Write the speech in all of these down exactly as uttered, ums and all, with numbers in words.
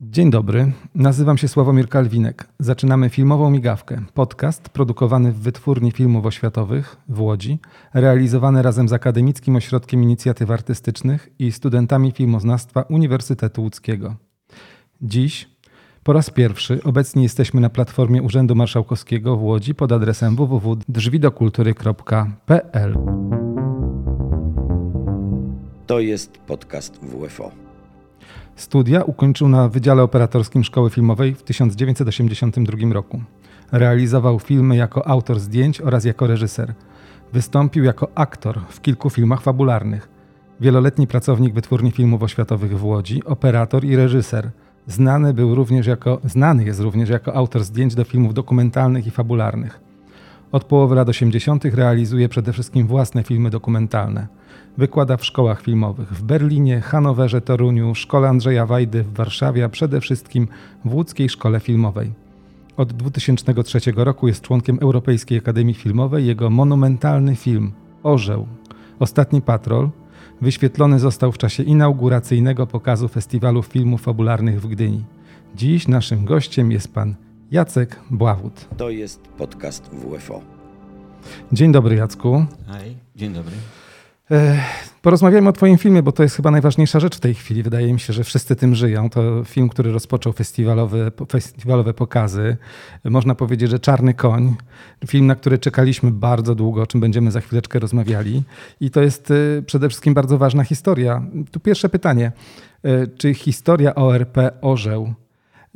Dzień dobry, nazywam się Sławomir Kalwinek. Zaczynamy Filmową Migawkę, podcast produkowany w Wytwórni Filmów Oświatowych w Łodzi, realizowany razem z Akademickim Ośrodkiem Inicjatyw Artystycznych i studentami filmoznawstwa Uniwersytetu Łódzkiego. Dziś po raz pierwszy obecni jesteśmy na Platformie Urzędu Marszałkowskiego w Łodzi pod adresem w w w kropka drzwi do kultury kropka p l. To jest podcast W F O. Studia ukończył na Wydziale Operatorskim Szkoły Filmowej w tysiąc dziewięćset osiemdziesiątym drugim roku. Realizował filmy jako autor zdjęć oraz jako reżyser. Wystąpił jako aktor w kilku filmach fabularnych. Wieloletni pracownik Wytwórni Filmów Oświatowych w Łodzi, operator i reżyser. Znany był również jako, znany jest również jako autor zdjęć do filmów dokumentalnych i fabularnych. Od połowy lat osiemdziesiątych realizuje przede wszystkim własne filmy dokumentalne. Wykłada w szkołach filmowych w Berlinie, Hanowerze, Toruniu, Szkole Andrzeja Wajdy w Warszawie, a przede wszystkim w Łódzkiej Szkole Filmowej. Od dwa tysiące trzeciego roku jest członkiem Europejskiej Akademii Filmowej. Jego monumentalny film Orzeł. Ostatni Patrol wyświetlony został w czasie inauguracyjnego pokazu Festiwalu Filmów Fabularnych w Gdyni. Dziś naszym gościem jest pan Jacek Bławut. To jest podcast W F O. Dzień dobry, Jacku. Hej, dzień dobry. Porozmawiajmy o twoim filmie, bo to jest chyba najważniejsza rzecz w tej chwili. Wydaje mi się, że wszyscy tym żyją. To film, który rozpoczął festiwalowe, festiwalowe pokazy. Można powiedzieć, że czarny koń. Film, na który czekaliśmy bardzo długo, o czym będziemy za chwileczkę rozmawiali. I to jest przede wszystkim bardzo ważna historia. Tu pierwsze pytanie. Czy historia O R P Orzeł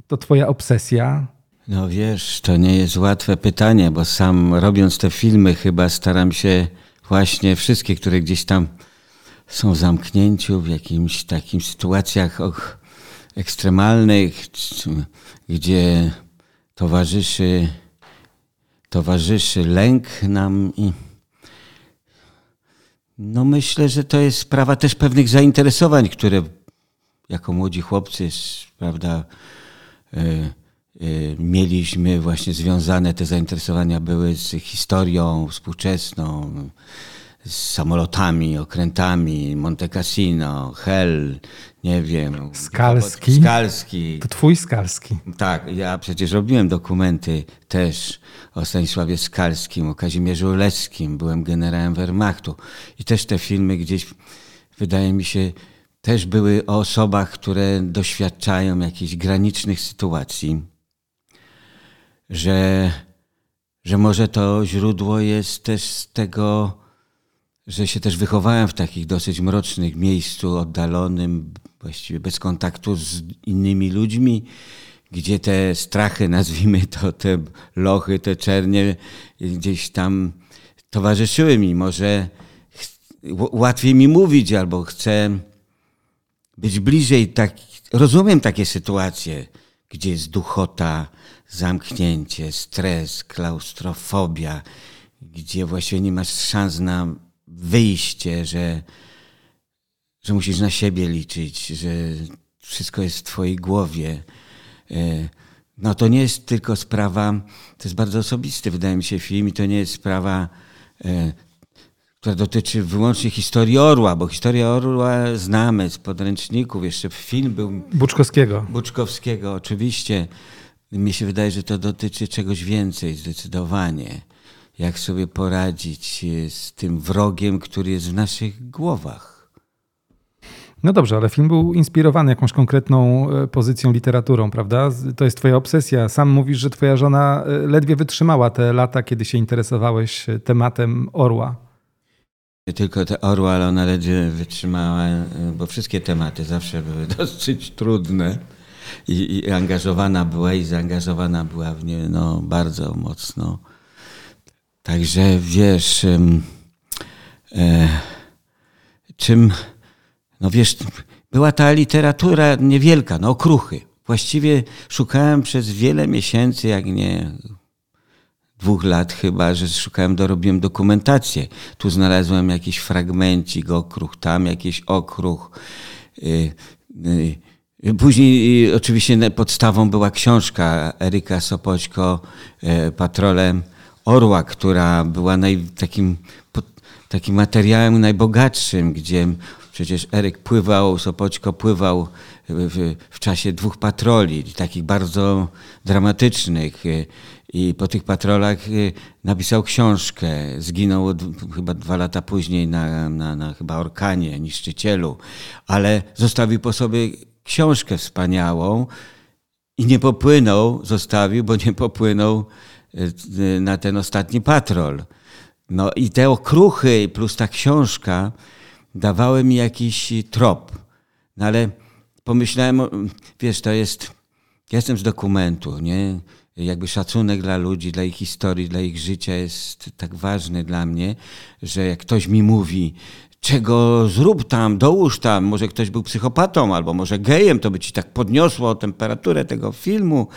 to twoja obsesja? No wiesz, to nie jest łatwe pytanie, bo sam robiąc te filmy chyba staram się właśnie wszystkie, które gdzieś tam są w zamknięciu, w jakimś takim sytuacjach ekstremalnych, gdzie towarzyszy, towarzyszy lęk nam. I no myślę, że to jest sprawa też pewnych zainteresowań, które jako młodzi chłopcy, prawda, yy, mieliśmy właśnie związane, te zainteresowania były z historią współczesną, z samolotami, okrętami, Monte Cassino, Hell, nie wiem. Skalski? Skalski. To twój Skalski. Tak, ja przecież robiłem dokumenty też o Stanisławie Skalskim, o Kazimierzu Leckim, byłem generałem Wehrmachtu i też te filmy gdzieś, wydaje mi się, też były o osobach, które doświadczają jakichś granicznych sytuacji. Że, że może to źródło jest też z tego, że się też wychowałem w takich dosyć mrocznych miejscu, oddalonym, właściwie bez kontaktu z innymi ludźmi, gdzie te strachy, nazwijmy to, te lochy, te czernie gdzieś tam towarzyszyły mi. Może łatwiej mi mówić, albo chcę być bliżej. Tak, rozumiem takie sytuacje, gdzie jest duchota, zamknięcie, stres, klaustrofobia, gdzie właściwie nie masz szans na wyjście, że, że musisz na siebie liczyć, że wszystko jest w twojej głowie. No to nie jest tylko sprawa, to jest bardzo osobisty, wydaje mi się, film i to nie jest sprawa, która dotyczy wyłącznie historii Orła, bo historię Orła znamy z podręczników. Jeszcze film był... Buczkowskiego. Buczkowskiego, oczywiście. Mi się wydaje, że to dotyczy czegoś więcej zdecydowanie. Jak sobie poradzić z tym wrogiem, który jest w naszych głowach. No dobrze, ale film był inspirowany jakąś konkretną pozycją, literaturą, prawda? To jest twoja obsesja. Sam mówisz, że twoja żona ledwie wytrzymała te lata, kiedy się interesowałeś tematem Orła. Tylko te Orła, ale ona ledwie wytrzymała, bo wszystkie tematy zawsze były dosyć trudne. I, i angażowana była i zaangażowana była w nie no, bardzo mocno. Także wiesz, e, czym, no wiesz, była ta literatura niewielka, no okruchy. Właściwie szukałem przez wiele miesięcy, jak nie dwóch lat chyba, że szukałem, dorobiłem dokumentację. Tu znalazłem jakiś fragmencik, okruch, tam jakiś okruch. E, e, Później oczywiście podstawą była książka Eryka Sopoćko Patrolem Orła, która była naj, takim, takim materiałem najbogatszym, gdzie przecież Eryk pływał, Sopoćko pływał w, w czasie dwóch patroli, takich bardzo dramatycznych. I po tych patrolach napisał książkę. Zginął od, chyba dwa lata później na, na, na chyba Orkanie, Niszczycielu. Ale zostawił po sobie książkę wspaniałą i nie popłynął, zostawił, bo nie popłynął na ten ostatni patrol. No i te okruchy plus ta książka dawały mi jakiś trop. No ale pomyślałem, wiesz, to jest, ja jestem z dokumentu, nie? Jakby szacunek dla ludzi, dla ich historii, dla ich życia jest tak ważny dla mnie, że jak ktoś mi mówi, czego zrób tam, dołóż tam, może ktoś był psychopatą albo może gejem, to by ci tak podniosło temperaturę tego filmu.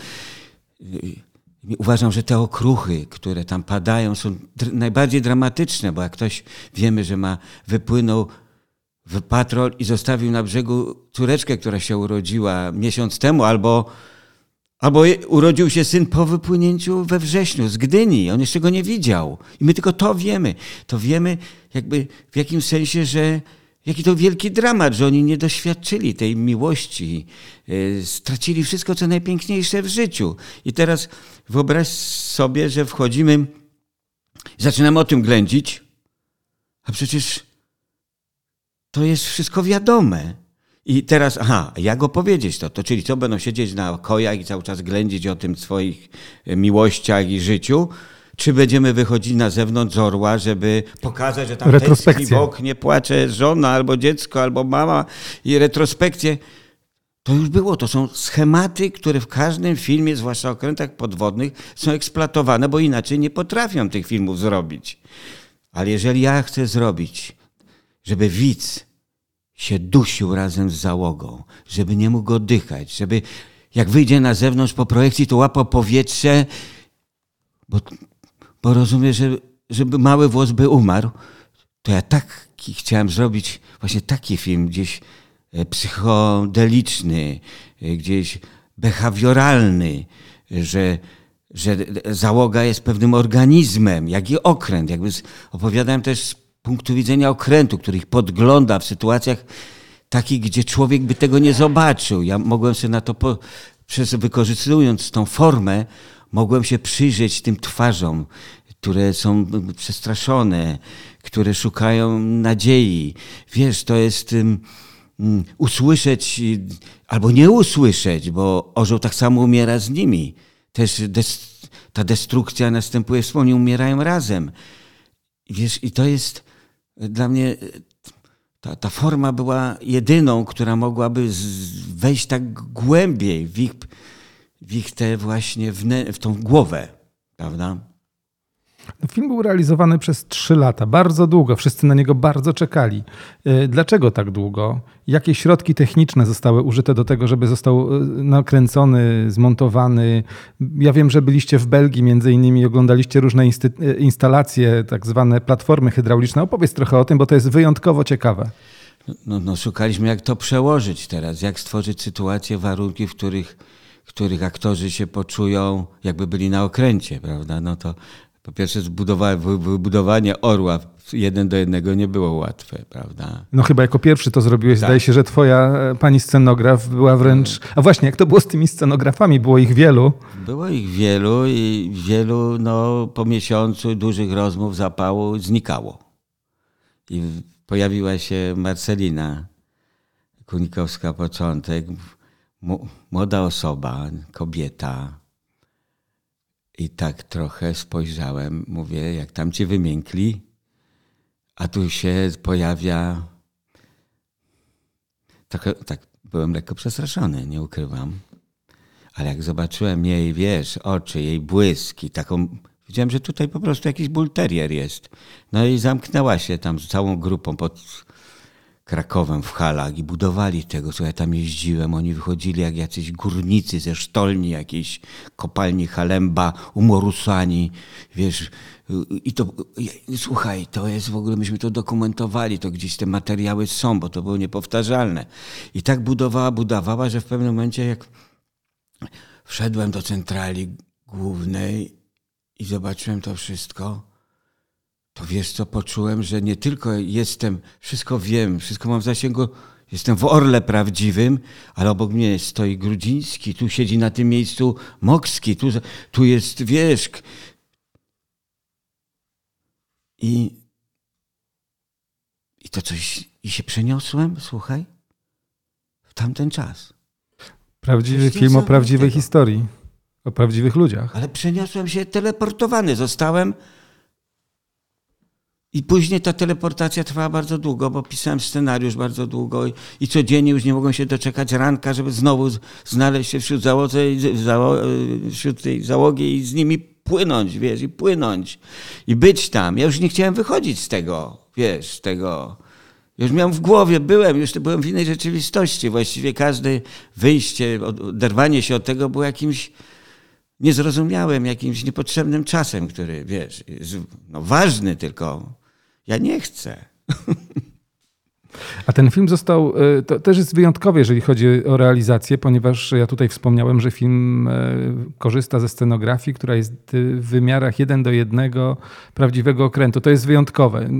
Uważam, że te okruchy, które tam padają, są dr- najbardziej dramatyczne, bo jak ktoś, wiemy, że ma wypłynął w patrol i zostawił na brzegu córeczkę, która się urodziła miesiąc temu, albo, albo urodził się syn po wypłynięciu we wrześniu z Gdyni. On jeszcze go nie widział. I my tylko to wiemy. To wiemy jakby w jakimś sensie, że jaki to wielki dramat, że oni nie doświadczyli tej miłości. Stracili wszystko, co najpiękniejsze w życiu. I teraz wyobraź sobie, że wchodzimy, zaczynamy o tym ględzić, a przecież to jest wszystko wiadome. I teraz, aha, jak opowiedzieć to? To czyli co, będą siedzieć na kojach i cały czas ględzić o tym swoich miłościach i życiu? Czy będziemy wychodzić na zewnątrz z orła, żeby pokazać, że tam tęskni w oknie, płacze żona albo dziecko, albo mama i retrospekcje. To już było. To są schematy, które w każdym filmie, zwłaszcza w okrętach podwodnych, są eksploatowane, bo inaczej nie potrafią tych filmów zrobić. Ale jeżeli ja chcę zrobić, żeby widz się dusił razem z załogą, żeby nie mógł oddychać, żeby jak wyjdzie na zewnątrz po projekcji, to łapał powietrze, bo... bo rozumiem, że żeby mały włos by umarł, to ja taki chciałem zrobić właśnie taki film, gdzieś psychodeliczny, gdzieś behawioralny, że, że załoga jest pewnym organizmem, jak i okręt. Jakby opowiadałem też z punktu widzenia okrętu, który ich podgląda w sytuacjach takich, gdzie człowiek by tego nie zobaczył. Ja mogłem sobie na to, po, przez, wykorzystując tą formę, mogłem się przyjrzeć tym twarzom, które są przestraszone, które szukają nadziei. Wiesz, to jest um, um, usłyszeć albo nie usłyszeć, bo orzeł tak samo umiera z nimi. Też des- ta destrukcja następuje wspólnie, umierają razem. Wiesz, i to jest dla mnie... Ta, ta forma była jedyną, która mogłaby z- wejść tak głębiej w ich... w ich te właśnie, w, ne, w tą głowę, prawda? Film był realizowany przez trzy lata, bardzo długo, wszyscy na niego bardzo czekali. Dlaczego tak długo? Jakie środki techniczne zostały użyte do tego, żeby został nakręcony, zmontowany? Ja wiem, że byliście w Belgii między innymi i oglądaliście różne inst- instalacje, tak zwane platformy hydrauliczne. Opowiedz trochę o tym, bo to jest wyjątkowo ciekawe. No, no szukaliśmy, jak to przełożyć teraz, jak stworzyć sytuację, warunki, w których których aktorzy się poczują, jakby byli na okręcie, prawda? No to po pierwsze wybudowanie orła jeden do jednego nie było łatwe, prawda? No chyba jako pierwszy to zrobiłeś. Tak. Zdaje się, że twoja pani scenograf była wręcz... A właśnie, jak to było z tymi scenografami? Było ich wielu? Było ich wielu i wielu, no po miesiącu dużych rozmów, zapału znikało. I pojawiła się Marcelina Kunikowska-Początek, młoda osoba, kobieta i tak trochę spojrzałem, mówię, jak tam cię wymiękli, a tu się pojawia, trochę, tak byłem lekko przestraszony, nie ukrywam, ale jak zobaczyłem jej, wiesz, oczy, jej błyski, taką, widziałem, że tutaj po prostu jakiś bulterier jest. No i zamknęła się tam z całą grupą pod Krakowem w halach i budowali tego, co ja tam jeździłem. Oni wychodzili jak jacyś górnicy ze sztolni jakiejś kopalni Halemba, umorusani, wiesz. I to, słuchaj, to jest w ogóle, myśmy to dokumentowali, to gdzieś te materiały są, bo to było niepowtarzalne. I tak budowała, budowała, że w pewnym momencie jak wszedłem do centrali głównej i zobaczyłem to wszystko, to wiesz co, poczułem, że nie tylko jestem, wszystko wiem, wszystko mam w zasięgu, Jestem w Orle prawdziwym, ale obok mnie stoi Grudziński, tu siedzi na tym miejscu Mokski, tu, tu jest Wierzch. I, I to coś... I się przeniosłem, słuchaj, w tamten czas. Prawdziwy film o prawdziwej tego. historii, o prawdziwych ludziach. Ale przeniosłem się, teleportowany zostałem. I później ta teleportacja trwała bardzo długo, bo pisałem scenariusz bardzo długo i, i codziennie już nie mogłem się doczekać ranka, żeby znowu znaleźć się wśród, załodze, zało, wśród tej załogi i z nimi płynąć, wiesz, i płynąć, i być tam. Ja już nie chciałem wychodzić z tego, wiesz, z tego... Już miałem w głowie, byłem, już byłem w innej rzeczywistości. Właściwie każde wyjście, oderwanie się od tego było jakimś niezrozumiałym, jakimś niepotrzebnym czasem, który, wiesz, jest no, ważny, tylko ja nie chcę. A ten film został, to też jest wyjątkowy, jeżeli chodzi o realizację, ponieważ ja tutaj wspomniałem, że film korzysta ze scenografii, która jest w wymiarach jeden do jednego prawdziwego okrętu. To jest wyjątkowe.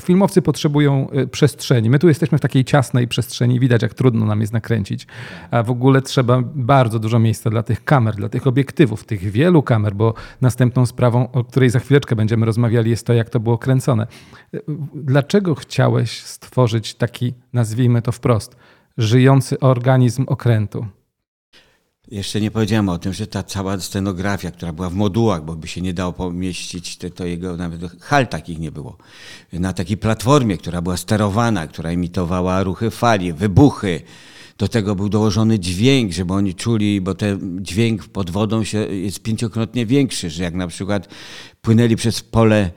Filmowcy potrzebują przestrzeni. My tu jesteśmy w takiej ciasnej przestrzeni. Widać, jak trudno nam jest nakręcić. A w ogóle trzeba bardzo dużo miejsca dla tych kamer, dla tych obiektywów, tych wielu kamer, bo następną sprawą, o której za chwileczkę będziemy rozmawiali, jest to, jak to było kręcone. Dlaczego chciałeś stworzyć taki, nazwijmy to wprost, żyjący organizm okrętu? Jeszcze nie powiedziałem o tym, że ta cała scenografia, która była w modułach, bo by się nie dało pomieścić, to, to jego nawet hal takich nie było. Na takiej platformie, która była sterowana, która imitowała ruchy fali, wybuchy. Do tego był dołożony dźwięk, żeby oni czuli, bo ten dźwięk pod wodą się, jest pięciokrotnie większy, że jak na przykład płynęli przez pole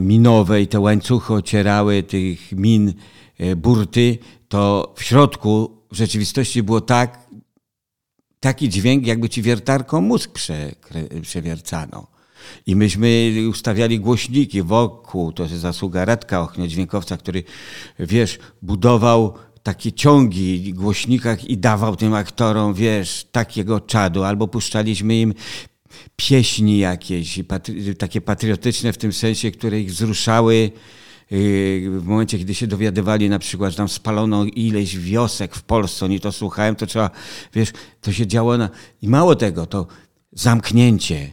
minowe i te łańcuchy ocierały tych min burty, to w środku w rzeczywistości było tak, taki dźwięk, jakby ci wiertarką mózg prze, przewiercano. I myśmy ustawiali głośniki wokół, to jest zasługa Radka Ochnia, dźwiękowca, który, wiesz, budował takie ciągi w głośnikach i dawał tym aktorom, wiesz, takiego czadu, albo puszczaliśmy im pieśni jakieś, patri- takie patriotyczne w tym sensie, które ich wzruszały w momencie, kiedy się dowiadywali na przykład, że tam spalono ileś wiosek w Polsce, oni to słuchałem, to trzeba, wiesz, to się działo na... I mało tego, to zamknięcie.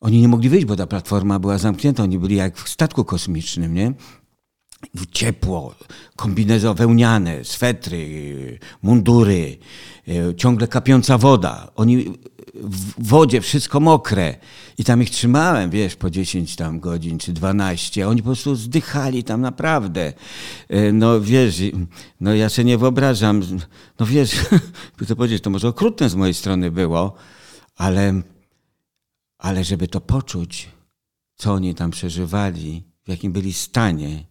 Oni nie mogli wyjść, bo ta platforma była zamknięta, oni byli jak w statku kosmicznym, nie? Ciepło, kombinezo wełniane, swetry, mundury, ciągle kapiąca woda. Oni... w wodzie, wszystko mokre. I tam ich trzymałem, wiesz, po dziesięć tam godzin czy dwanaście. Oni po prostu zdychali tam naprawdę. No wiesz, no ja się nie wyobrażam. No wiesz, by to powiedzieć, to może okrutne z mojej strony było, ale, ale żeby to poczuć, co oni tam przeżywali, w jakim byli stanie,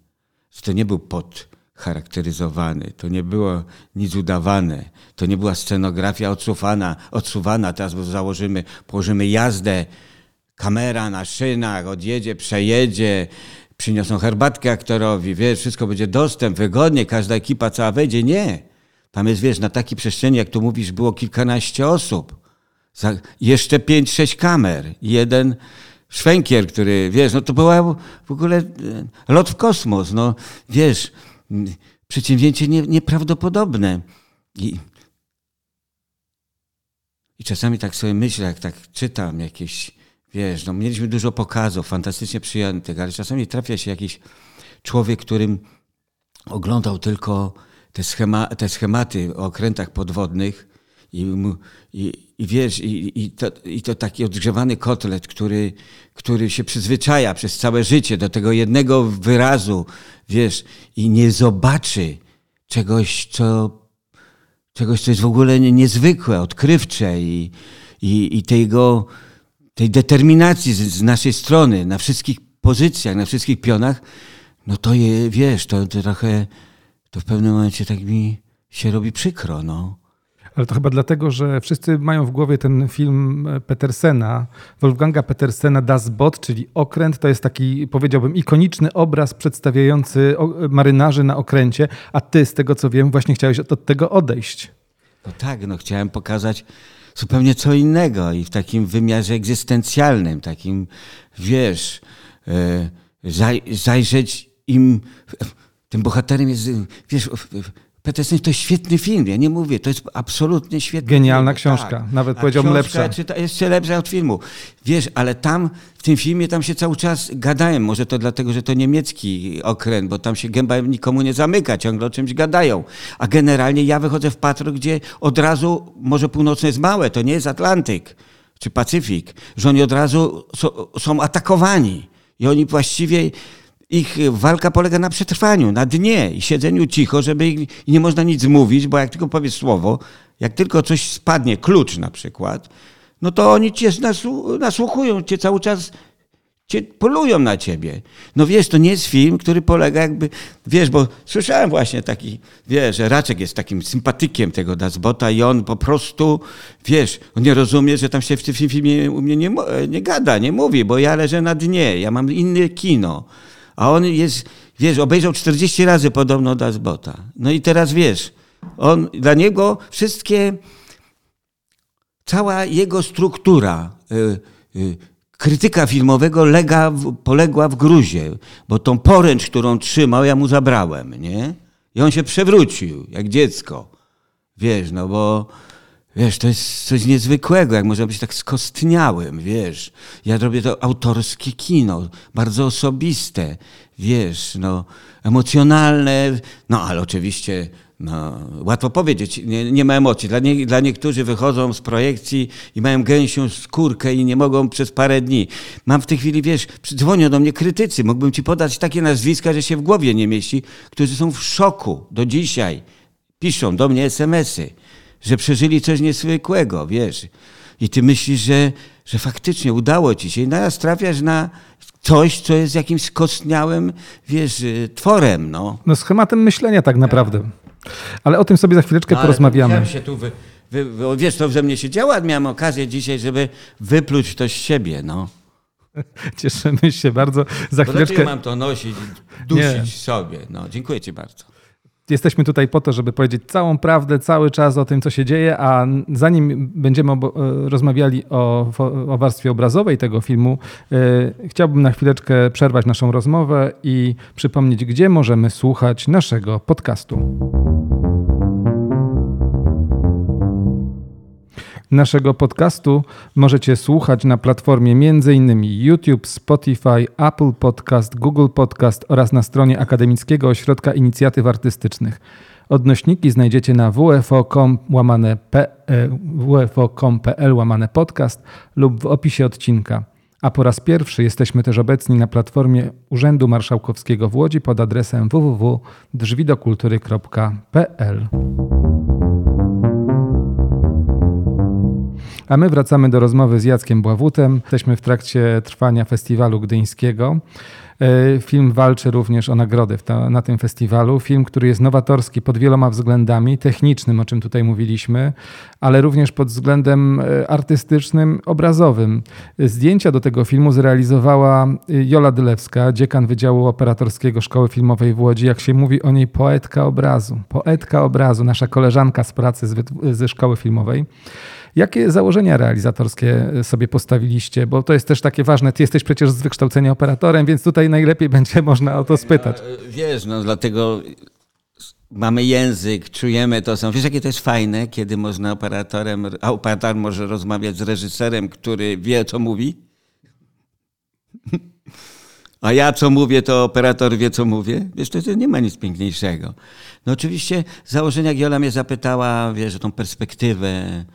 że to nie był pot... charakteryzowany. To nie było nic udawane. To nie była scenografia odsuwana. odsuwana. Teraz założymy, położymy jazdę, kamera na szynach, odjedzie, przejedzie, przyniosą herbatkę aktorowi, wiesz, wszystko będzie dostęp, wygodnie, każda ekipa cała wejdzie. Nie. Tam jest, wiesz, na takiej przestrzeni, jak tu mówisz, było kilkanaście osób. Jeszcze pięć, sześć kamer. Jeden szwękier, który, wiesz, no to była w ogóle lot w kosmos, no, wiesz, przedsięwzięcie nie, nieprawdopodobne. I, I czasami tak sobie myślę, jak tak czytam jakieś, wiesz, no mieliśmy dużo pokazów, fantastycznie przyjętych, ale czasami trafia się jakiś człowiek, którym oglądał tylko te, schema, te schematy o okrętach podwodnych i, i, i wiesz, i, i, to, i to taki odgrzewany kotlet, który, który się przyzwyczaja przez całe życie do tego jednego wyrazu, wiesz, i nie zobaczy czegoś, co, czegoś, co jest w ogóle niezwykłe, odkrywcze i, i, i tego, tej determinacji z, z naszej strony na wszystkich pozycjach, na wszystkich pionach, no to je, wiesz, to, to trochę, to w pewnym momencie tak mi się robi przykro, no. Ale to chyba dlatego, że wszyscy mają w głowie ten film Petersena, Wolfganga Petersena, Das Boot, czyli okręt. To jest taki, powiedziałbym, ikoniczny obraz przedstawiający marynarzy na okręcie, a ty, z tego co wiem, właśnie chciałeś od tego odejść. No tak, no chciałem pokazać zupełnie co innego i w takim wymiarze egzystencjalnym, takim, wiesz, zaj- zajrzeć im... Tym bohaterem jest, wiesz... Petersen to jest świetny film, ja nie mówię, to jest absolutnie świetny Genialna film. książka, tak. nawet A powiedziałbym lepsza. Książka jeszcze lepsza od filmu. Wiesz, ale tam, w tym filmie tam się cały czas gadałem, może to dlatego, że to niemiecki okręt, bo tam się gęba nikomu nie zamyka, ciągle o czymś gadają. A generalnie ja wychodzę w patrol, gdzie od razu Morze Północne jest małe, to nie jest Atlantyk czy Pacyfik, że oni od razu so, są atakowani i oni właściwie... Ich walka polega na przetrwaniu, na dnie i siedzeniu cicho, żeby ich, i nie można nic mówić, bo jak tylko powiesz słowo, jak tylko coś spadnie, klucz na przykład, no to oni cię nasłuchują, cię cały czas cię polują na ciebie. No wiesz, to nie jest film, który polega jakby, wiesz, bo słyszałem właśnie taki, wiesz, że Raczek jest takim sympatykiem tego Das Boota i on po prostu, wiesz, on nie rozumie, że tam się w tym filmie u mnie nie, nie gada, nie mówi, bo ja leżę na dnie, ja mam inne kino. A on jest, wiesz, obejrzał czterdzieści razy podobno Das Boota. No i teraz wiesz, on, dla niego wszystkie, cała jego struktura y, y, krytyka filmowego lega, poległa w gruzie, bo tą poręcz, którą trzymał, ja mu zabrałem, nie? I on się przewrócił, jak dziecko. Wiesz, no bo... Wiesz, to jest coś niezwykłego, jak można być tak skostniałym, wiesz. Ja robię to autorskie kino, bardzo osobiste, wiesz, no, emocjonalne. No, ale oczywiście, no, łatwo powiedzieć, nie, nie ma emocji. Dla, nie, dla niektórych wychodzą z projekcji i mają gęsią skórkę i nie mogą przez parę dni. Mam w tej chwili, wiesz, dzwonią do mnie krytycy, mógłbym ci podać takie nazwiska, że się w głowie nie mieści, którzy są w szoku do dzisiaj. Piszą do mnie es em esy. Że przeżyli coś niezwykłego, wiesz. I ty myślisz, że, że faktycznie udało ci się. I naraz trafiasz na coś, co jest jakimś skostniałym, wiesz, tworem, no. No schematem myślenia tak naprawdę. Ale o tym sobie za chwileczkę no, porozmawiamy. Ale się tu wy, wy, wy, wiesz, co ze mnie się działo? Miałem okazję dzisiaj, żeby wypluć to z siebie, no. Cieszymy się bardzo. Za bo chwileczkę... Dlaczego mam to nosić, dusić Nie. sobie? No, dziękuję ci bardzo. Jesteśmy tutaj po to, żeby powiedzieć całą prawdę, cały czas o tym, co się dzieje, a zanim będziemy obo- rozmawiali o, o warstwie obrazowej tego filmu, yy, chciałbym na chwileczkę przerwać naszą rozmowę i przypomnieć, gdzie możemy słuchać naszego podcastu. Naszego podcastu możecie słuchać na platformie m.in. YouTube, Spotify, Apple Podcast, Google Podcast oraz na stronie Akademickiego Ośrodka Inicjatyw Artystycznych. Odnośniki znajdziecie na w f o kropka com łamane podcast lub w opisie odcinka. A po raz pierwszy jesteśmy też obecni na platformie Urzędu Marszałkowskiego w Łodzi pod adresem w w w kropka drzwi do kultury kropka p l. A my wracamy do rozmowy z Jackiem Bławutem. Jesteśmy w trakcie trwania Festiwalu Gdyńskiego. Film walczy również o nagrody na tym festiwalu. Film, który jest nowatorski pod wieloma względami, technicznym, o czym tutaj mówiliśmy, ale również pod względem artystycznym, obrazowym. Zdjęcia do tego filmu zrealizowała Jola Dylewska, dziekan Wydziału Operatorskiego Szkoły Filmowej w Łodzi. Jak się mówi o niej, poetka obrazu. Poetka obrazu, nasza koleżanka z pracy ze Szkoły Filmowej. Jakie założenia realizatorskie sobie postawiliście? Bo to jest też takie ważne. Ty jesteś przecież z wykształcenia operatorem, więc tutaj najlepiej będzie można o to spytać. Ja, wiesz, no dlatego mamy język, czujemy to samo. Wiesz, jakie to jest fajne, kiedy można operatorem, a operator może rozmawiać z reżyserem, który wie, co mówi? A ja co mówię, to operator wie, co mówię. Wiesz, to, to nie ma nic piękniejszego. No oczywiście założenia, jak Jola mnie zapytała, wiesz, o tą perspektywę,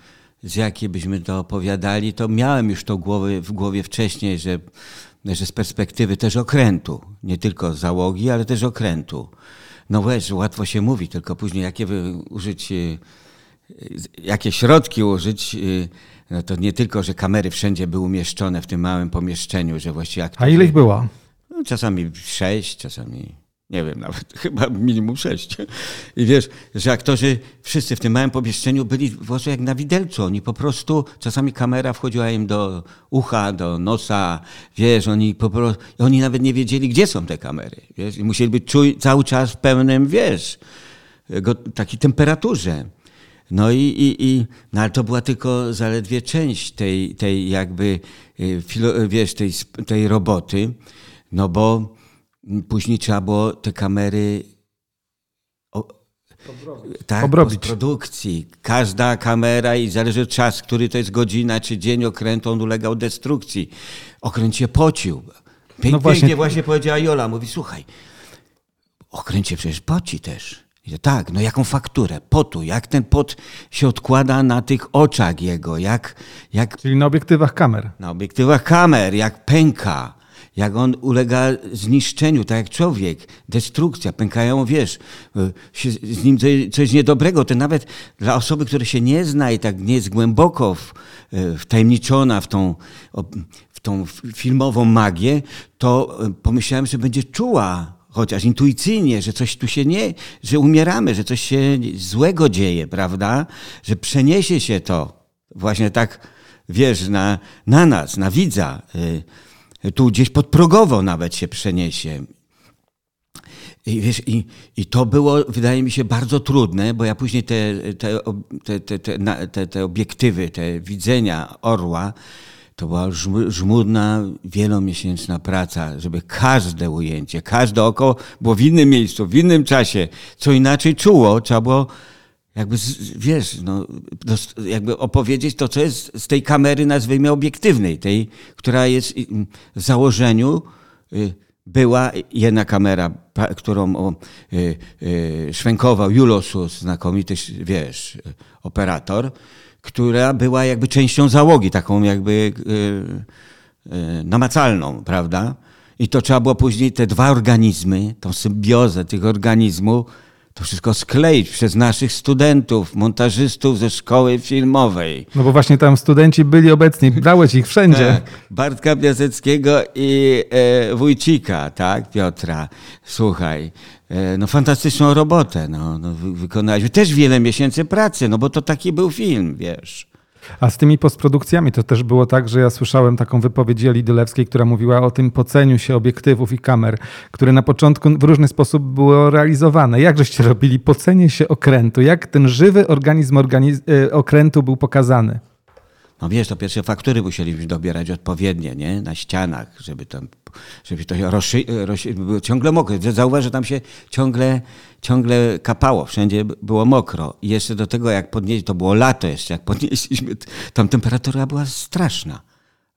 z jakiej byśmy to opowiadali, to miałem już to głowy, w głowie wcześniej, że, że z perspektywy też okrętu, nie tylko załogi, ale też okrętu. No wiesz, łatwo się mówi, tylko później jakie użyć, jakie środki użyć, no to nie tylko, że kamery wszędzie były umieszczone w tym małym pomieszczeniu, że właściwie... Aktorzy, a ile ich było? No, czasami sześć, czasami... Nie wiem, nawet chyba minimum sześć. I wiesz, że aktorzy wszyscy w tym małym pomieszczeniu byli po prostu jak na widelcu. Oni po prostu, czasami kamera wchodziła im do ucha, do nosa, wiesz, oni po prostu, oni nawet nie wiedzieli, gdzie są te kamery, wiesz, i musieli być czuj, cały czas w pełnym, wiesz, go, takiej temperaturze. No i, i, i no ale to była tylko zaledwie część tej, tej jakby, wiesz, tej, tej roboty, no bo później trzeba było te kamery Obrobić. Tak, Obrobić. Produkcji. Każda kamera i zależy czas, który to jest godzina czy dzień okrętu, on ulegał destrukcji. Okręt się pocił. Pięknie, no właśnie. właśnie powiedziała Jola, mówi słuchaj, okręt się przecież poci też. Tak, no jaką fakturę potu, jak ten pot się odkłada na tych oczach jego, jak... jak Czyli na obiektywach kamer. Na obiektywach kamer, jak pęka, jak on ulega zniszczeniu, tak jak człowiek, destrukcja, pękają, wiesz, się, z nim coś niedobrego. To nawet dla osoby, która się nie zna i tak nie jest głęboko w, wtajemniczona w tą, w tą filmową magię, to pomyślałem, że będzie czuła, chociaż intuicyjnie, że coś tu się nie, że umieramy, że coś się złego dzieje, prawda? Że przeniesie się to właśnie tak, wiesz, na, na nas, na widza. Tu gdzieś podprogowo nawet się przeniesie. I, wiesz, i, i to było, wydaje mi się, bardzo trudne, bo ja później te, te, te, te, te, na, te, te obiektywy, te widzenia orła, to była żmudna, wielomiesięczna praca, żeby każde ujęcie, każde oko było w innym miejscu, w innym czasie. Co inaczej czuło, trzeba było jakby, wiesz, no, jakby opowiedzieć to, co jest z tej kamery, nazwijmy obiektywnej, tej, która jest w założeniu, była jedna kamera, którą szwenkował Julosus, znakomity, wiesz, operator, która była jakby częścią załogi, taką jakby yy, yy, namacalną, prawda? I to trzeba było później te dwa organizmy, tą symbiozę tych organizmów, to wszystko skleić przez naszych studentów, montażystów ze szkoły filmowej. No bo właśnie tam studenci byli obecni, brałeś ich wszędzie. Tak, Bartka Biazeckiego i e, Wójcika, tak, Piotra. Słuchaj, e, no fantastyczną robotę no, no, wykonaliśmy. Też wiele miesięcy pracy, no bo to taki był film, wiesz. A z tymi postprodukcjami to też było tak, że ja słyszałem taką wypowiedź Joli Dylewskiej, która mówiła o tym poceniu się obiektywów i kamer, które na początku w różny sposób było realizowane. Jak żeście robili pocenie się okrętu? Jak ten żywy organizm organiz- okrętu był pokazany? No wiesz, to pierwsze faktury musieliśmy dobierać odpowiednie, nie? Na ścianach, żeby tam, żeby to się rozszy- rozszy- było ciągle mokre. Zauważ, że tam się ciągle, ciągle kapało, wszędzie było mokro. I jeszcze do tego, jak podnieśliśmy, to było lato jeszcze, jak podnieśliśmy, tam temperatura była straszna.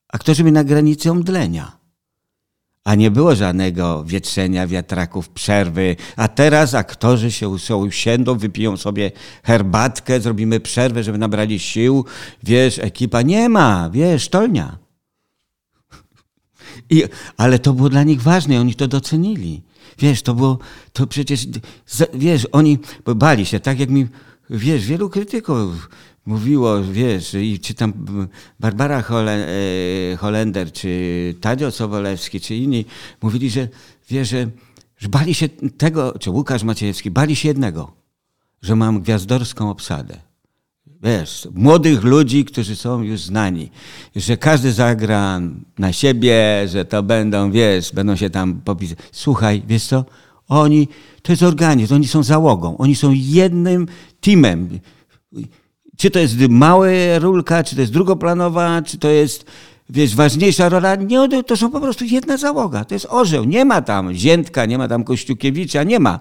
A którzy byli na granicy omdlenia. A nie było żadnego wietrzenia, wiatraków, przerwy. A teraz aktorzy się usiądą, wypiją sobie herbatkę, zrobimy przerwę, żeby nabrali sił. Wiesz, ekipa nie ma, wiesz, sztolnia. I, ale to było dla nich ważne, oni to docenili. Wiesz, to było, to przecież, wiesz, oni bali się, tak jak mi, wiesz, wielu krytyków mówiło, wiesz, i czy tam Barbara Hollender, czy Tadzio Sobolewski, czy inni mówili, że wiesz, że, że bali się tego, czy Łukasz Maciejewski, bali się jednego, że mam gwiazdorską obsadę. Wiesz, młodych ludzi, którzy są już znani, że każdy zagra na siebie, że to będą, wiesz, będą się tam popisać. Słuchaj, wiesz co, oni, to jest organizm, oni są załogą, oni są jednym teamem. Czy to jest mała rulka, czy to jest drugoplanowa, czy to jest, wiesz, ważniejsza rola. Nie, to są po prostu jedna załoga. To jest orzeł. Nie ma tam Ziętka, nie ma tam Kościukiewicza, nie ma.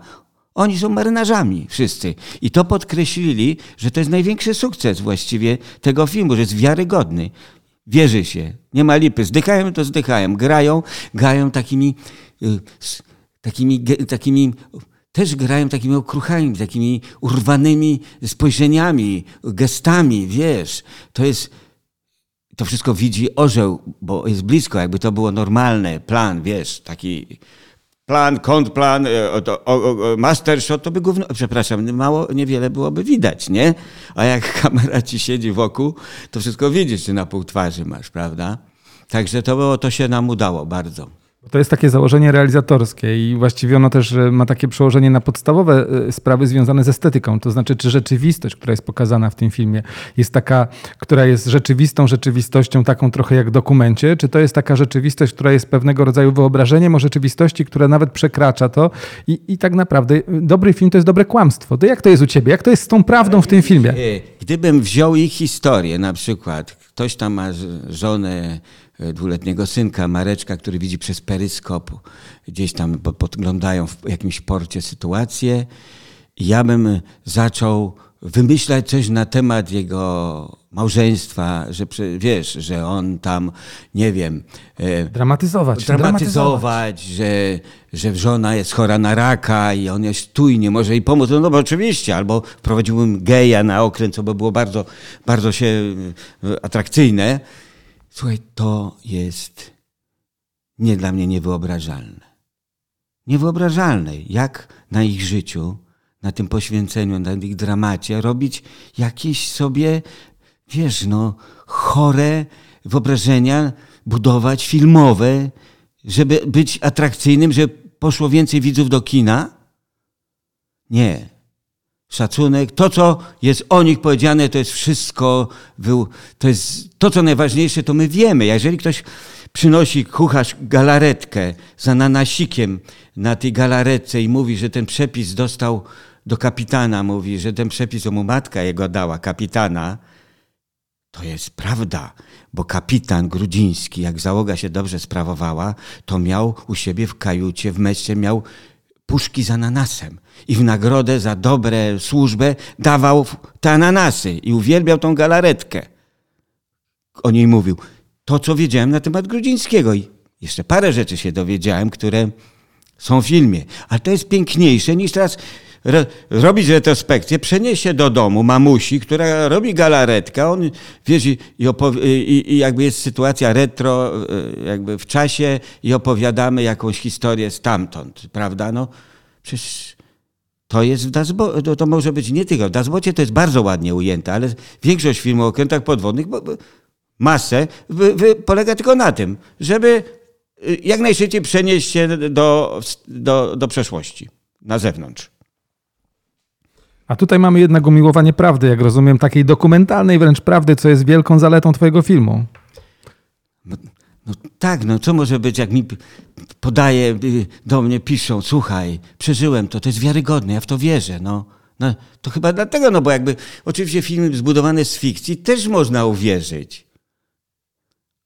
Oni są marynarzami wszyscy. I to podkreślili, że to jest największy sukces właściwie tego filmu, że jest wiarygodny. Wierzy się. Nie ma lipy. Zdychają to zdychają. Grają, grają takimi, takimi, takimi... Też grają takimi okruchami, takimi urwanymi spojrzeniami, gestami, wiesz. To jest, to wszystko widzi orzeł, bo jest blisko, jakby to było normalne, plan, wiesz, taki plan, kontplan, master shot, to by gówno, przepraszam, mało, niewiele byłoby widać, nie? A jak kamera ci siedzi wokół, to wszystko widzisz, czy na pół twarzy masz, prawda? Także to było, to się nam udało bardzo. To jest takie założenie realizatorskie i właściwie ono też ma takie przełożenie na podstawowe sprawy związane z estetyką. To znaczy, czy rzeczywistość, która jest pokazana w tym filmie, jest taka, która jest rzeczywistą rzeczywistością, taką trochę jak w dokumencie, czy to jest taka rzeczywistość, która jest pewnego rodzaju wyobrażeniem o rzeczywistości, która nawet przekracza to i, i tak naprawdę dobry film to jest dobre kłamstwo. To jak to jest u ciebie? Jak to jest z tą prawdą w tym filmie? Gdybym wziął ich historię, na przykład ktoś tam ma żonę, dwuletniego synka, Mareczka, który widzi przez peryskop, gdzieś tam podglądają w jakimś porcie sytuację ja bym zaczął wymyślać coś na temat jego małżeństwa, że wiesz, że on tam, nie wiem... Dramatyzować. Dramatyzować, dramatyzować. Że, że żona jest chora na raka i on jest tu i nie może jej pomóc. No, no oczywiście, albo wprowadziłbym geja na okręt, co by było bardzo, bardzo się atrakcyjne. Słuchaj, to jest nie dla mnie niewyobrażalne. Niewyobrażalne, jak na ich życiu, na tym poświęceniu, na ich dramacie robić jakieś sobie, wiesz, no, chore wyobrażenia, budować filmowe, żeby być atrakcyjnym, żeby poszło więcej widzów do kina? Nie. Szacunek. To, co jest o nich powiedziane, to jest wszystko, to jest to, co najważniejsze, to my wiemy. Jeżeli ktoś przynosi kucharz galaretkę z ananasikiem na tej galaretce i mówi, że ten przepis dostał do kapitana, mówi, że ten przepis mu matka jego dała, kapitana, to jest prawda, bo kapitan Grudziński, jak załoga się dobrze sprawowała, to miał u siebie w kajucie, w mieście miał puszki z ananasem i w nagrodę za dobre służbę dawał te ananasy i uwielbiał tą galaretkę. O niej mówił. To, co wiedziałem na temat Grudzińskiego i jeszcze parę rzeczy się dowiedziałem, które są w filmie. Ale to jest piękniejsze niż teraz re- robić retrospekcję, przenieść się do domu mamusi, która robi galaretkę. On wiesz, i, i, opowi- i, i jakby jest sytuacja retro jakby w czasie i opowiadamy jakąś historię stamtąd, prawda? No przecież to jest w Das Bo- to, to może być nie tylko. W Das Bocie to jest bardzo ładnie ujęte, ale większość filmów o okrętach podwodnych... Bo, bo, masę, wy, wy, polega tylko na tym, żeby jak najszybciej przenieść się do, do, do przeszłości, na zewnątrz. A tutaj mamy jednak umiłowanie prawdy, jak rozumiem, takiej dokumentalnej wręcz prawdy, co jest wielką zaletą twojego filmu. No, no tak, no co może być, jak mi podaje, do mnie piszą, słuchaj, przeżyłem to, to jest wiarygodne, ja w to wierzę, no. No to chyba dlatego, no bo jakby oczywiście film zbudowany z fikcji też można uwierzyć.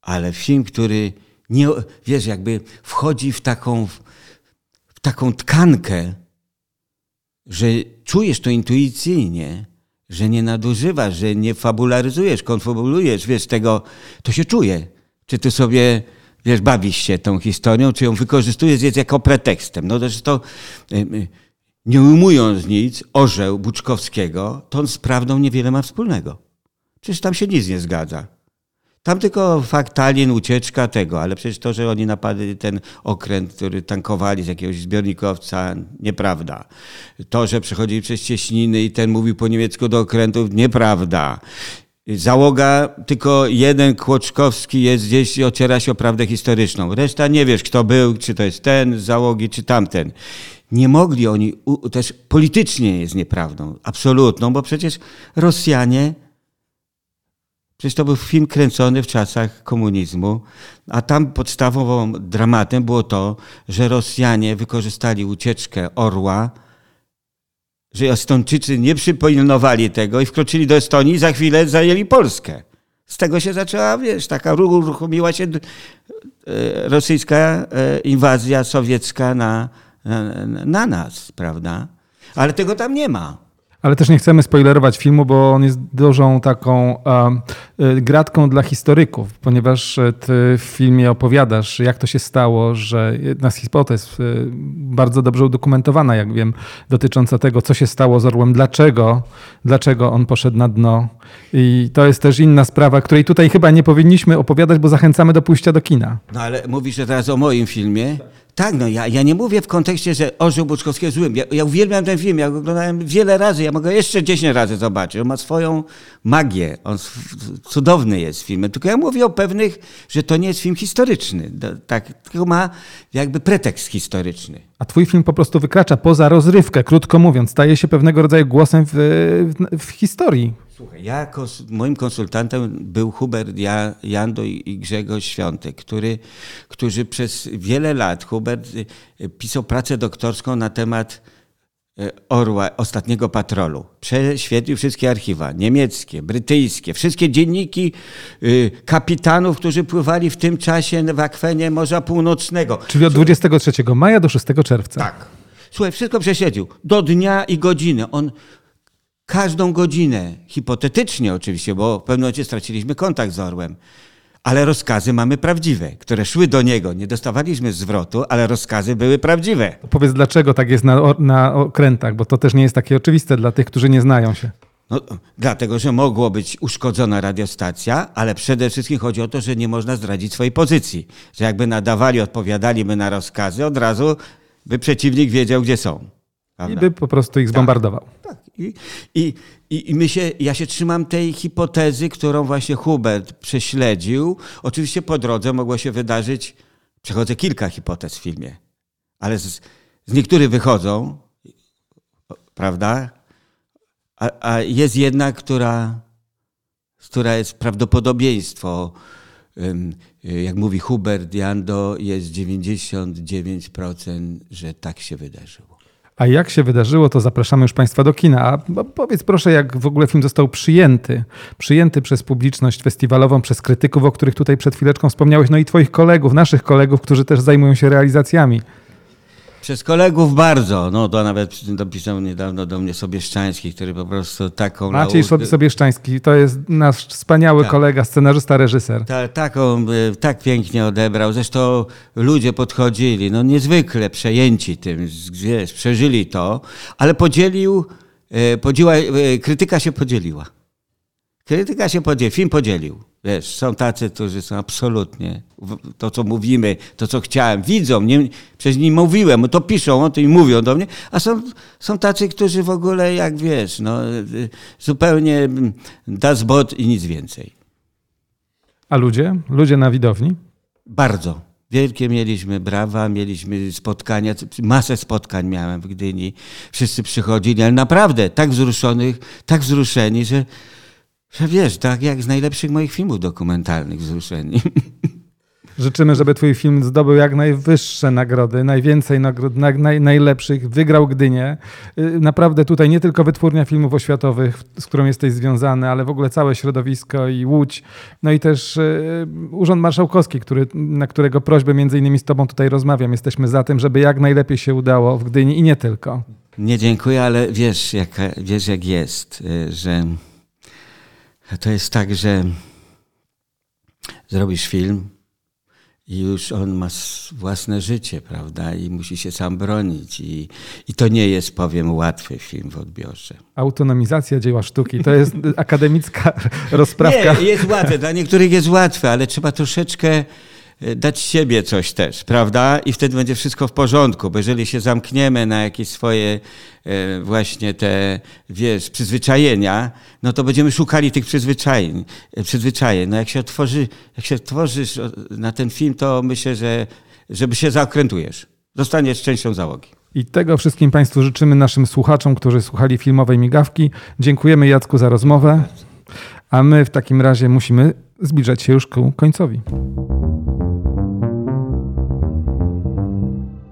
Ale film, który nie, wiesz, jakby wchodzi w taką, w taką tkankę, że czujesz to intuicyjnie, że nie nadużywasz, że nie fabularyzujesz, konfabulujesz, wiesz, tego, to się czuje. Czy ty sobie, wiesz, bawisz się tą historią, czy ją wykorzystujesz jest jako pretekstem. No to jest to... Nie ujmując nic, Orzeł Buczkowskiego, to on z prawdą niewiele ma wspólnego. Przecież tam się nic nie zgadza. Tam tylko fakt Tallin, ucieczka tego, ale przecież to, że oni napadli ten okręt, który tankowali z jakiegoś zbiornikowca, nieprawda. To, że przechodzili przez cieśniny i ten mówił po niemiecku do okrętów, nieprawda. Załoga, tylko jeden Kłoczkowski jest gdzieś i ociera się o prawdę historyczną. Reszta nie wiesz, kto był, czy to jest ten z załogi, czy tamten. Nie mogli oni, u, też politycznie jest nieprawdą, absolutną, bo przecież Rosjanie, przecież to był film kręcony w czasach komunizmu, a tam podstawową dramatem było to, że Rosjanie wykorzystali ucieczkę Orła, że Estończycy nie przypilnowali tego i wkroczyli do Estonii i za chwilę zajęli Polskę. Z tego się zaczęła, wiesz, taka uruchomiła się rosyjska inwazja sowiecka na Na, na nas, prawda? Ale tego tam nie ma. Ale też nie chcemy spoilerować filmu, bo on jest dużą taką e, gratką dla historyków, ponieważ ty w filmie opowiadasz, jak to się stało, że jedna z hipotez e, bardzo dobrze udokumentowana, jak wiem, dotycząca tego, co się stało z Orłem, dlaczego, dlaczego on poszedł na dno. I to jest też inna sprawa, której tutaj chyba nie powinniśmy opowiadać, bo zachęcamy do pójścia do kina. No ale mówisz teraz o moim filmie. Tak, no ja, ja nie mówię w kontekście, że Orzeł Buczkowski jest złym. Ja, ja uwielbiam ten film, ja go oglądałem wiele razy, ja mogę jeszcze dziesięć razy zobaczyć. On ma swoją magię, on cudowny jest film. Tylko ja mówię o pewnych, że to nie jest film historyczny, tak, tylko ma jakby pretekst historyczny. A twój film po prostu wykracza poza rozrywkę, krótko mówiąc, staje się pewnego rodzaju głosem w, w, w historii. Słuchaj, ja, moim konsultantem był Hubert Jando i Grzegorz Świątek, który, którzy przez wiele lat, Hubert pisał pracę doktorską na temat Orła, Ostatniego Patrolu. Prześwietlił wszystkie archiwa, niemieckie, brytyjskie, wszystkie dzienniki kapitanów, którzy pływali w tym czasie w akwenie Morza Północnego. Czyli od dwudziestego trzeciego maja do szóstego czerwca. Tak. Słuchaj, wszystko przesiedził. Do dnia i godziny. On każdą godzinę, hipotetycznie oczywiście, bo w pewnym momencie straciliśmy kontakt z Orłem, ale rozkazy mamy prawdziwe, które szły do niego. Nie dostawaliśmy zwrotu, ale rozkazy były prawdziwe. Powiedz, dlaczego tak jest na, na okrętach, bo to też nie jest takie oczywiste dla tych, którzy nie znają się. No, dlatego, że mogło być uszkodzona radiostacja, ale przede wszystkim chodzi o to, że nie można zdradzić swojej pozycji. Że jakby nadawali, odpowiadaliby na rozkazy, od razu by przeciwnik wiedział, gdzie są. Prawda? I by po prostu ich zbombardował. Tak, tak. I, i, i my się, ja się trzymam tej hipotezy, którą właśnie Hubert prześledził. Oczywiście po drodze mogło się wydarzyć, przechodzę kilka hipotez w filmie, ale z, z niektórych wychodzą, prawda? A, a jest jedna, która, która jest prawdopodobieństwo, jak mówi Hubert Jando, jest dziewięćdziesiąt dziewięć procent, że tak się wydarzyło. A jak się wydarzyło, to zapraszamy już Państwa do kina. A powiedz proszę, jak w ogóle film został przyjęty? Przyjęty przez publiczność festiwalową, przez krytyków, o których tutaj przed chwileczką wspomniałeś, no i Twoich kolegów, naszych kolegów, którzy też zajmują się realizacjami. Przez kolegów bardzo. No to nawet dopisał niedawno do mnie Sobieszczański, który po prostu taką... Maciej naukę... Sobieszczański, to jest nasz wspaniały tak. kolega, scenarzysta, reżyser. Ta, taką, tak pięknie odebrał. Zresztą ludzie podchodzili, no niezwykle przejęci tym, wiesz, przeżyli to, ale podzielił, podzieliła, krytyka się podzieliła. Krytyka się podzieliła, film podzielił. Wiesz, są tacy, którzy są absolutnie, to co mówimy, to co chciałem, widzą, nie, przecież nie mówiłem, to piszą o tym i mówią do mnie, a są, są tacy, którzy w ogóle, jak wiesz, no, zupełnie Das Boot i nic więcej. A ludzie? Ludzie na widowni? Bardzo. Wielkie mieliśmy brawa, mieliśmy spotkania, masę spotkań miałem w Gdyni, wszyscy przychodzili, ale naprawdę tak wzruszonych, tak wzruszeni, że... Że wiesz, tak jak z najlepszych moich filmów dokumentalnych wzruszeni. Życzymy, żeby twój film zdobył jak najwyższe nagrody, najwięcej nagród, naj, najlepszych, wygrał Gdynię. Naprawdę tutaj nie tylko Wytwórnia Filmów Oświatowych, z którą jesteś związany, ale w ogóle całe środowisko i Łódź. No i też Urząd Marszałkowski, który, na którego prośbę między innymi z tobą tutaj rozmawiam. Jesteśmy za tym, żeby jak najlepiej się udało w Gdyni i nie tylko. Nie dziękuję, ale wiesz jak, wiesz, jak jest, że... To jest tak, że zrobisz film i już on ma własne życie, prawda? I musi się sam bronić. I, i to nie jest, powiem, łatwy film w odbiorze. Autonomizacja dzieła sztuki to jest akademicka rozprawka. Nie, jest łatwe. Dla niektórych jest łatwe, ale trzeba troszeczkę dać siebie coś też, prawda? I wtedy będzie wszystko w porządku, bo jeżeli się zamkniemy na jakieś swoje właśnie te, wiesz, przyzwyczajenia, no to będziemy szukali tych przyzwyczajeń. przyzwyczajeń. No jak się otworzy, jak się otworzysz na ten film, to myślę, że żeby się zaokrętujesz. Zostaniesz częścią załogi. I tego wszystkim Państwu życzymy, naszym słuchaczom, którzy słuchali Filmowej Migawki. Dziękujemy, Jacku, za rozmowę, a my w takim razie musimy zbliżać się już ku końcowi.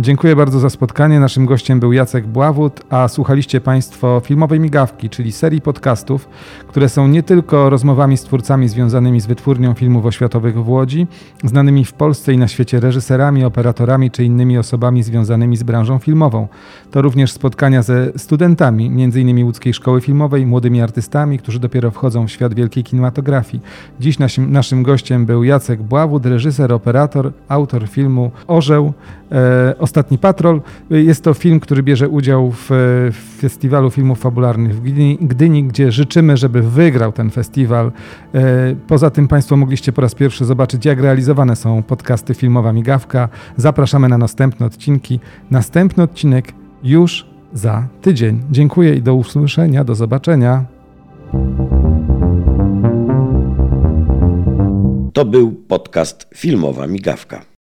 Dziękuję bardzo za spotkanie. Naszym gościem był Jacek Bławut, a słuchaliście Państwo Filmowej Migawki, czyli serii podcastów, które są nie tylko rozmowami z twórcami związanymi z Wytwórnią Filmów Oświatowych w Łodzi, znanymi w Polsce i na świecie reżyserami, operatorami czy innymi osobami związanymi z branżą filmową. To również spotkania ze studentami, m.in. Łódzkiej Szkoły Filmowej, młodymi artystami, którzy dopiero wchodzą w świat wielkiej kinematografii. Dziś naszym, naszym gościem był Jacek Bławut, reżyser, operator, autor filmu Orzeł. E, Ostatni Patrol. Jest to film, który bierze udział w, w Festiwalu Filmów Fabularnych w Gdyni, Gdyni, gdzie życzymy, żeby wygrał ten festiwal. Poza tym Państwo mogliście po raz pierwszy zobaczyć, jak realizowane są podcasty Filmowa Migawka. Zapraszamy na następne odcinki. Następny odcinek już za tydzień. Dziękuję i do usłyszenia, do zobaczenia. To był podcast Filmowa Migawka.